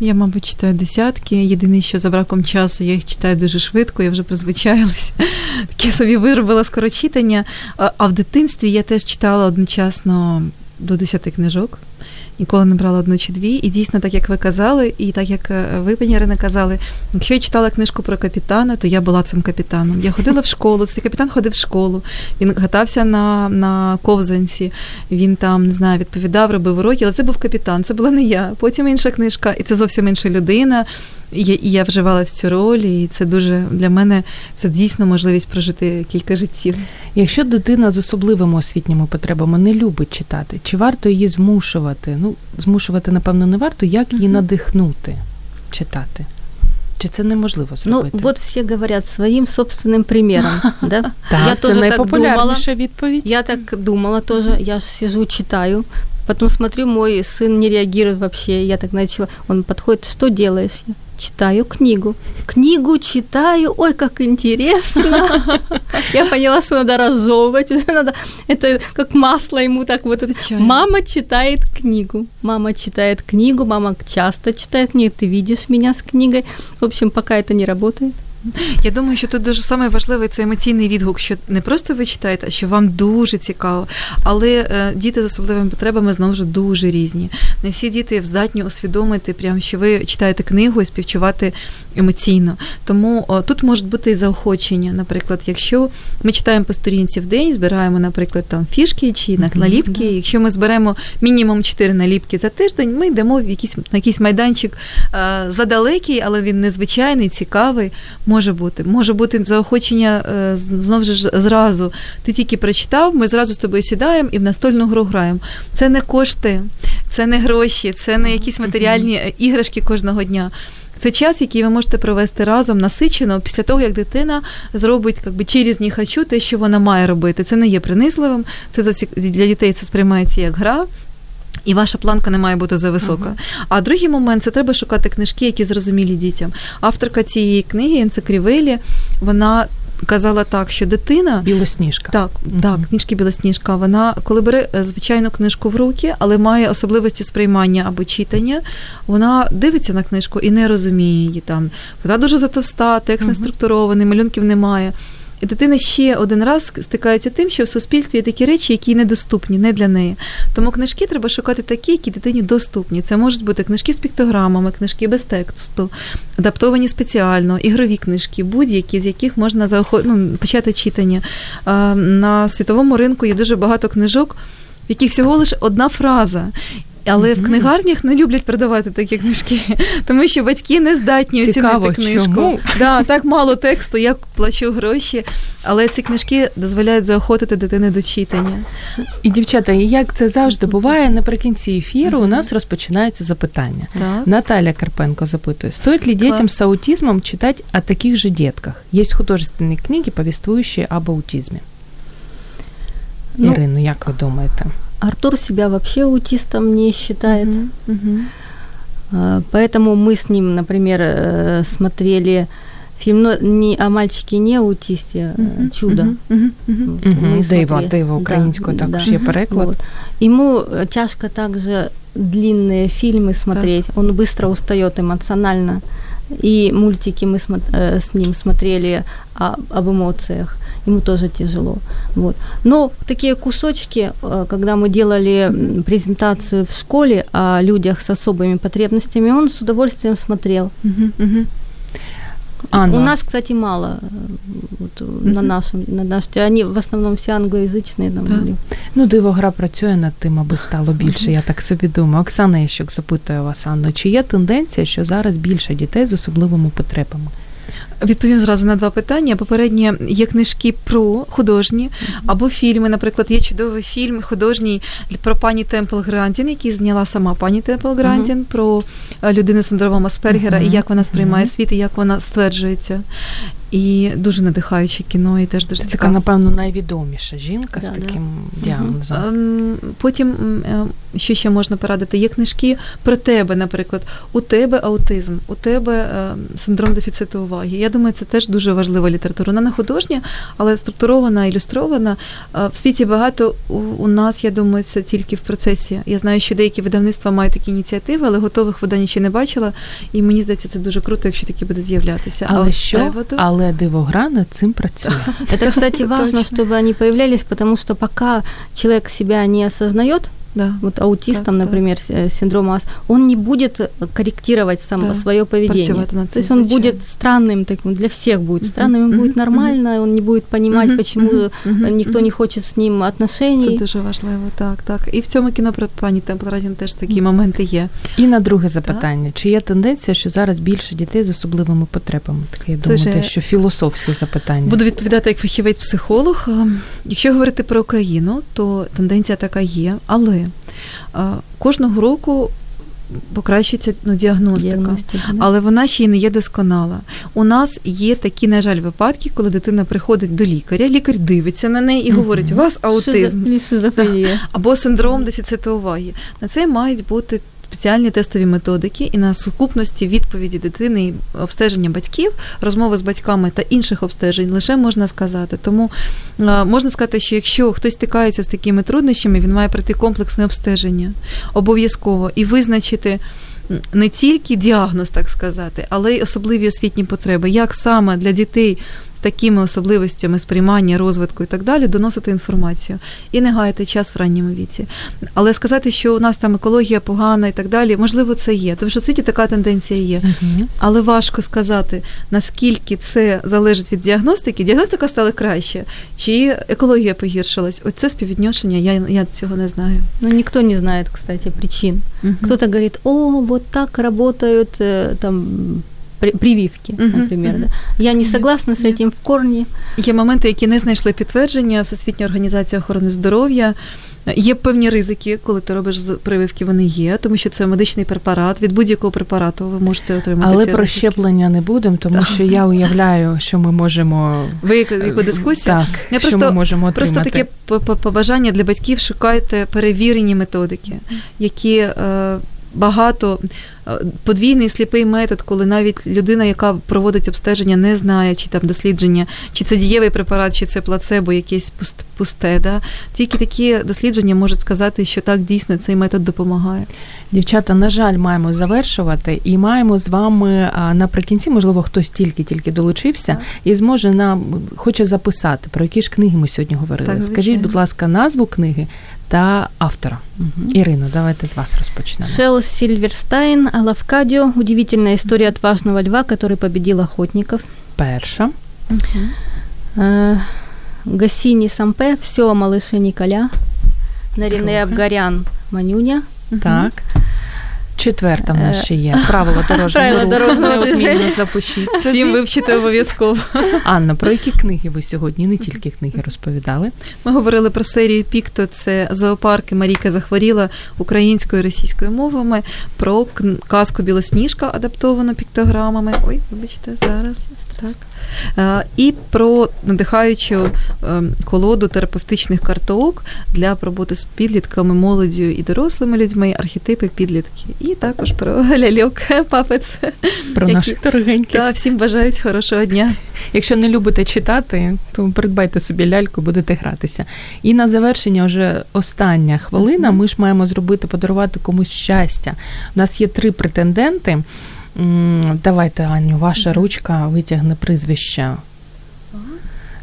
Я, мабуть, читаю десятки. Єдине, що за браком часу я їх читаю дуже швидко, я вже призвичаїлася. Таке собі виробила скорочитання. А в дитинстві я теж читала одночасно до 10 книжок. Ніколи не брала одну чи дві. І дійсно, так як ви казали, і так як ви, пані Ірина, казали, якщо я читала книжку про капітана, то я була цим капітаном. Я ходила в школу, цей капітан ходив в школу, він катався на ковзанці, він там, не знаю, відповідав, робив уроки, але це був капітан, це була не я. Потім інша книжка, і це зовсім інша людина, і я вживала в цю роль, і це дуже, для мене, це дійсно можливість прожити кілька життів. Якщо дитина з особливими освітніми потребами не любить читати, чи варто її змушувати? Змушувати, напевно, не варто, як її надихнути читати? Чи це неможливо зробити? Ну, вот всі говорять своїм собственним примером, да? Так, це найпопулярніша відповідь. Я так думала тоже, я сижу, читаю, потом смотрю, мой сын не реагирует вообще, я так начала, он подходит, что делаешь? Я читаю книгу. Книгу читаю, ой, как интересно. Я поняла, что надо разжевывать, уже надо, это как масло ему так вот. Мама читает книгу. Мама читает книгу, мама часто читает книгу, ты видишь меня с книгой. В общем, пока это не работает. Я думаю, що тут дуже саме важливий це емоційний відгук, що не просто ви читаєте, а що вам дуже цікаво. Але діти з особливими потребами, знову ж, дуже різні. Не всі діти здатні усвідомити, прям, що ви читаєте книгу і співчувати емоційно. Тому тут може бути і заохочення. Наприклад, якщо ми читаємо по сторінці в день, збираємо, наприклад, там фішки чи наліпки, якщо ми зберемо мінімум 4 наліпки за тиждень, ми йдемо на якийсь майданчик задалекий, але він незвичайний, цікавий. Може бути заохочення знову ж зразу. Ти тільки прочитав, ми зразу з тобою сідаємо і в настольну гру граємо. Це не кошти, це не гроші, це не якісь матеріальні іграшки кожного дня. Це час, який ви можете провести разом насичено після того, як дитина зробить через «не хочу» те, що вона має робити. Це не є принизливим, для дітей це сприймається як гра. І ваша планка не має бути зависока. А другий момент – це треба шукати книжки, які зрозумілі дітям. Авторка цієї книги, Енцикрівелі, вона казала так, що дитина... Білосніжка. Так, книжки Білосніжка. Вона, коли бере звичайну книжку в руки, але має особливості сприймання або читання, вона дивиться на книжку і не розуміє її там. Вона дуже затовста, текст не структурований, малюнків немає. І дитина ще один раз стикається тим, що в суспільстві є такі речі, які недоступні, не для неї. Тому книжки треба шукати такі, які дитині доступні. Це можуть бути книжки з піктограмами, книжки без тексту, адаптовані спеціально, ігрові книжки, будь-які, з яких можна почати читання. На світовому ринку є дуже багато книжок, в яких всього лише одна фраза. Але в книгарнях не люблять продавати такі книжки, тому що батьки не здатні оцінити книжку. Чому? Так мало тексту, я плачу гроші, але ці книжки дозволяють заохотити дитини до читання. І, дівчата, як це завжди буває, наприкінці ефіру у нас розпочинаються запитання. Так. Наталя Карпенко запитує, стоит ли дітям з аутизмом читати о таких же детках? Є художественні книги, повествуючі об аутизмі. Ірино, як ви думаєте? Артур себя вообще аутистом не считает. Поэтому мы с ним, например, смотрели фильм о мальчике не аутисте, «Чудо». Дэйва украинского, так уж я переклад. Ему тяжко также длинные фильмы смотреть, он быстро устает эмоционально. И мультики мы с ним смотрели об эмоциях. Ему тоже тяжело. Вот. Но такие кусочки, когда мы делали презентацию в школе о людях с особыми потребностями, он с удовольствием смотрел. Анна. У нас, кстати, мало на нашому. Вони в основному всі англоязичні. Дивогра працює над тим, аби стало більше, я так собі думаю. Оксана Ящук запитує вас, Анно, чи є тенденція, що зараз більше дітей з особливими потребами? Відповім зразу на два питання. Попереднє є книжки про художні або фільми. Наприклад, є чудовий фільм художній про пані Темпл Грандін, який зняла сама пані Темпл Грандін, про людину з синдромом Аспергера і як вона сприймає світ, і як вона стверджується. І дуже надихаюче кіно, і теж дуже цікаво. Така, напевно, найвідоміша жінка з таким діагнозом. Потім Що ще можна порадити? Є книжки про тебе, наприклад. У тебе аутизм, у тебе синдром дефіциту уваги. Я думаю, це теж дуже важлива література. Вона не художня, але структурована, ілюстрована. В світі багато, у нас, я думаю, це тільки в процесі. Я знаю, що деякі видавництва мають такі ініціативи, але готових видань ще не бачила. І мені здається, це дуже круто, якщо такі будуть з'являтися. Але Дивограм над цим працює. Це, кстати, важливо, щоб вони з'являлися, тому що поки чоловік себе не осознає, да. Вот аутистом, например, да. Синдром АС, он не будет корректировать сам своё поведение. То есть он будет странным таким, для всех будет странным, он будет нормально, он не будет понимать, почему никто не хочет с ним отношений. Це дуже важливо, так. І в цьому кіно про пані Темпл Грандін теж такі моменти є. І на друге запитання. Чи є тенденція, що зараз більше дітей з особливими потребами? Таке, я думаю, те, що філософське запитання. Буду відповідати як фахівець-психолог. Якщо говорити про Україну, то тенденція така є, але кожного року покращується діагностика, але вона ще й не є досконала. У нас є такі, на жаль, випадки, коли дитина приходить до лікаря, лікар дивиться на неї і говорить, у вас аутизм або синдром дефіциту уваги. На це мають бути спеціальні тестові методики, і на сукупності відповіді дитини і обстеження батьків, розмови з батьками та інших обстежень лише можна сказати. Тому можна сказати, що якщо хтось стикається з такими труднощами, він має пройти комплексне обстеження обов'язково і визначити не тільки діагноз, так сказати, але й особливі освітні потреби, як саме для дітей з такими особливостями сприймання, розвитку і так далі, доносити інформацію і не гаяти час в ранньому віці. Але сказати, що у нас там екологія погана і так далі, можливо, це є. Тому що в світі така тенденція є. Але важко сказати, наскільки це залежить від діагностики. Діагностика стала краще, чи екологія погіршилась. Оце співвідношення, я цього не знаю. Ну, ніхто не знає, кстати, причин. Хто-то говорить, вот так працюють там прививки, наприклад. Да. Я не согласна з цим в корні. Є моменти, які не знайшли підтвердження. Всесвітня організація охорони здоров'я. Є певні ризики, коли ти робиш прививки, вони є, тому що це медичний препарат. Від будь-якого препарату ви можете отримати ці ризики. Але про щеплення не будемо, тому що я уявляю, що ми можемо... Ви яку дискусію? Так, я що ми можемо отримати. Просто таке побажання для батьків. Шукайте перевірені методики, які... Багато подвійний сліпий метод, коли навіть людина, яка проводить обстеження, не знає, чи там дослідження, чи це дієвий препарат, чи це плацебо, якесь пусте. Да? Тільки такі дослідження можуть сказати, що так, дійсно, цей метод допомагає. Дівчата, на жаль, маємо завершувати і маємо з вами наприкінці, можливо, хтось тільки долучився і зможе нам, хоче записати, про які ж книги ми сьогодні говорили. Так, скажіть, будь ласка, назву книги та автора. Ірино, давайте з вас розпочнемо. Шелл Сильверстайн, «Лафкадіо. Удивительная история отважного льва, который победил охотников». Перша. Госсіні Семпе, «Все о малыше Николя». Наріне Абгарян, «Манюня». Так. Четверта в нас ще є. «Правила дорожнього руху». Відмінно запишіть. Всім вивчити обов'язково. Анна, про які книги ви сьогодні, не тільки книги, розповідали? Ми говорили про серію «Пікто», це зоопарки «Марійка захворіла» українською і російською мовами, про казку «Білосніжка», адаптовану піктограмами. Ой, вибачте, зараз. Так. І про надихаючу колоду терапевтичних карток для роботи з підлітками, молоддю і дорослими людьми, «Архетипи підлітки». І також про ляльок, «Папець». Про наших дорогеньких. Так, всім бажають хорошого дня. Якщо не любите читати, то придбайте собі ляльку, будете гратися. І на завершення вже остання хвилина. Ми ж маємо подарувати комусь щастя. У нас є 3 претенденти. Давайте, Аню, ваша ручка витягне прізвище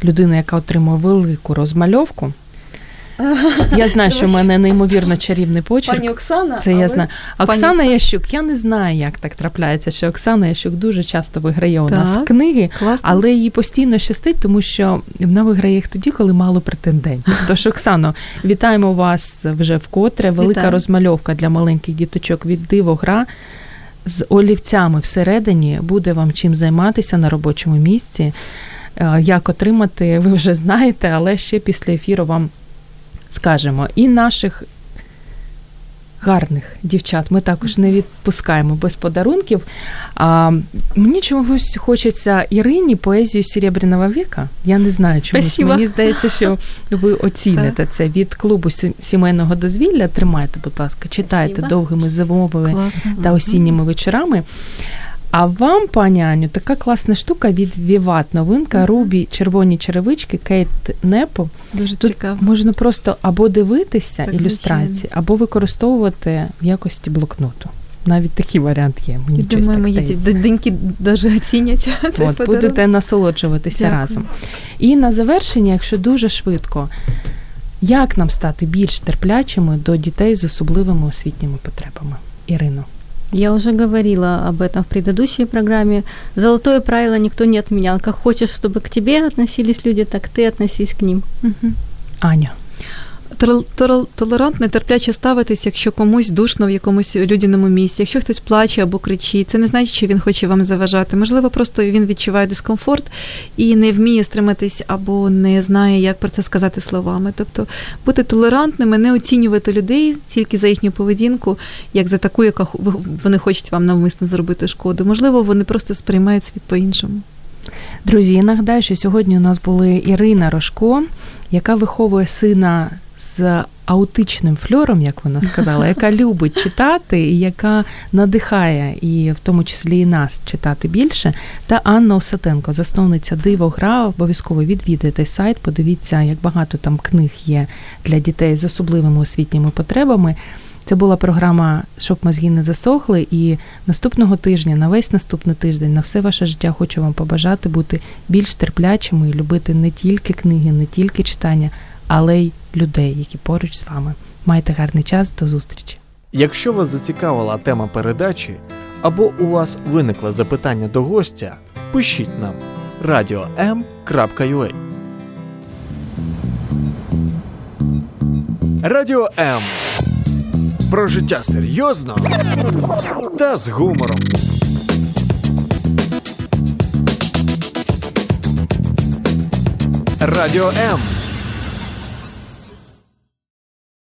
людини, яка отримує велику розмальовку. Я знаю, що в мене неймовірно чарівний почерк. Пані Оксана, це я знаю. Оксана Ящук, я не знаю, як так трапляється, що Оксана Ящук дуже часто виграє у нас книги, класно. Але їй постійно щастить, тому що вона виграє їх тоді, коли мало претендентів. Тож, Оксано, вітаємо вас вже вкотре. Велика розмальовка для маленьких діточок від Дивогра. З олівцями всередині буде вам чим займатися на робочому місці. Як отримати, ви вже знаєте, але ще після ефіру вам скажемо. І наших гарних дівчат ми також не відпускаємо без подарунків. Мені чомусь хочеться Ірині поезію Серебряного віка. Я не знаю чомусь. Спасибо. Мені здається, що ви оціните це від клубу сімейного дозвілля. Тримайте, будь ласка, читайте Спасибо. Довгими зимовими Класно. Та осінніми вечорами. А вам, пані Аню, така класна штука від Віват, новинка «Рубі червоні черевички» Кейт Непо. Дуже Тут цікаво. Можна просто або дивитися так, ілюстрації, звичайно. Або використовувати в якості блокноту. Навіть такий варіант є. Мені щось так здається. Доньки навіть оцінять цей подарунок. Будете насолоджуватися Дякую. Разом. І на завершення, якщо дуже швидко, як нам стати більш терплячими до дітей з особливими освітніми потребами? Ірино. Я уже говорила об этом в предыдущей программе. Золотое правило никто не отменял. Как хочешь, чтобы к тебе относились люди, так ты относись к ним. Угу. Аня. Толерантно, терпляче ставитись, якщо комусь душно в якомусь людяному місці, якщо хтось плаче або кричить, це не значить, що він хоче вам заважати. Можливо, просто він відчуває дискомфорт і не вміє стриматись або не знає, як про це сказати словами. Тобто бути толерантними, не оцінювати людей тільки за їхню поведінку, як за таку, яка вони хочуть вам навмисно зробити шкоду. Можливо, вони просто сприймають світ по-іншому. Друзі, я нагадаю, що сьогодні у нас були Ірина Рожко, яка виховує сина з аутичним фльором, як вона сказала, яка любить читати і яка надихає, і в тому числі і нас, читати більше. Та Анна Усатенко, засновниця Дивогра. Обов'язково відвідайте сайт, подивіться, як багато там книг є для дітей з особливими освітніми потребами. Це була програма «Щоб мозги не засохли», і наступного тижня, на весь наступний тиждень, на все ваше життя хочу вам побажати бути більш терплячими і любити не тільки книги, не тільки читання, але й людей, які поруч з вами. Майте гарний час, до зустрічі. Якщо вас зацікавила тема передачі, або у вас виникло запитання до гостя, пишіть нам radio.m.ua. Радіо М. Про життя серйозно та з гумором. Радіо М.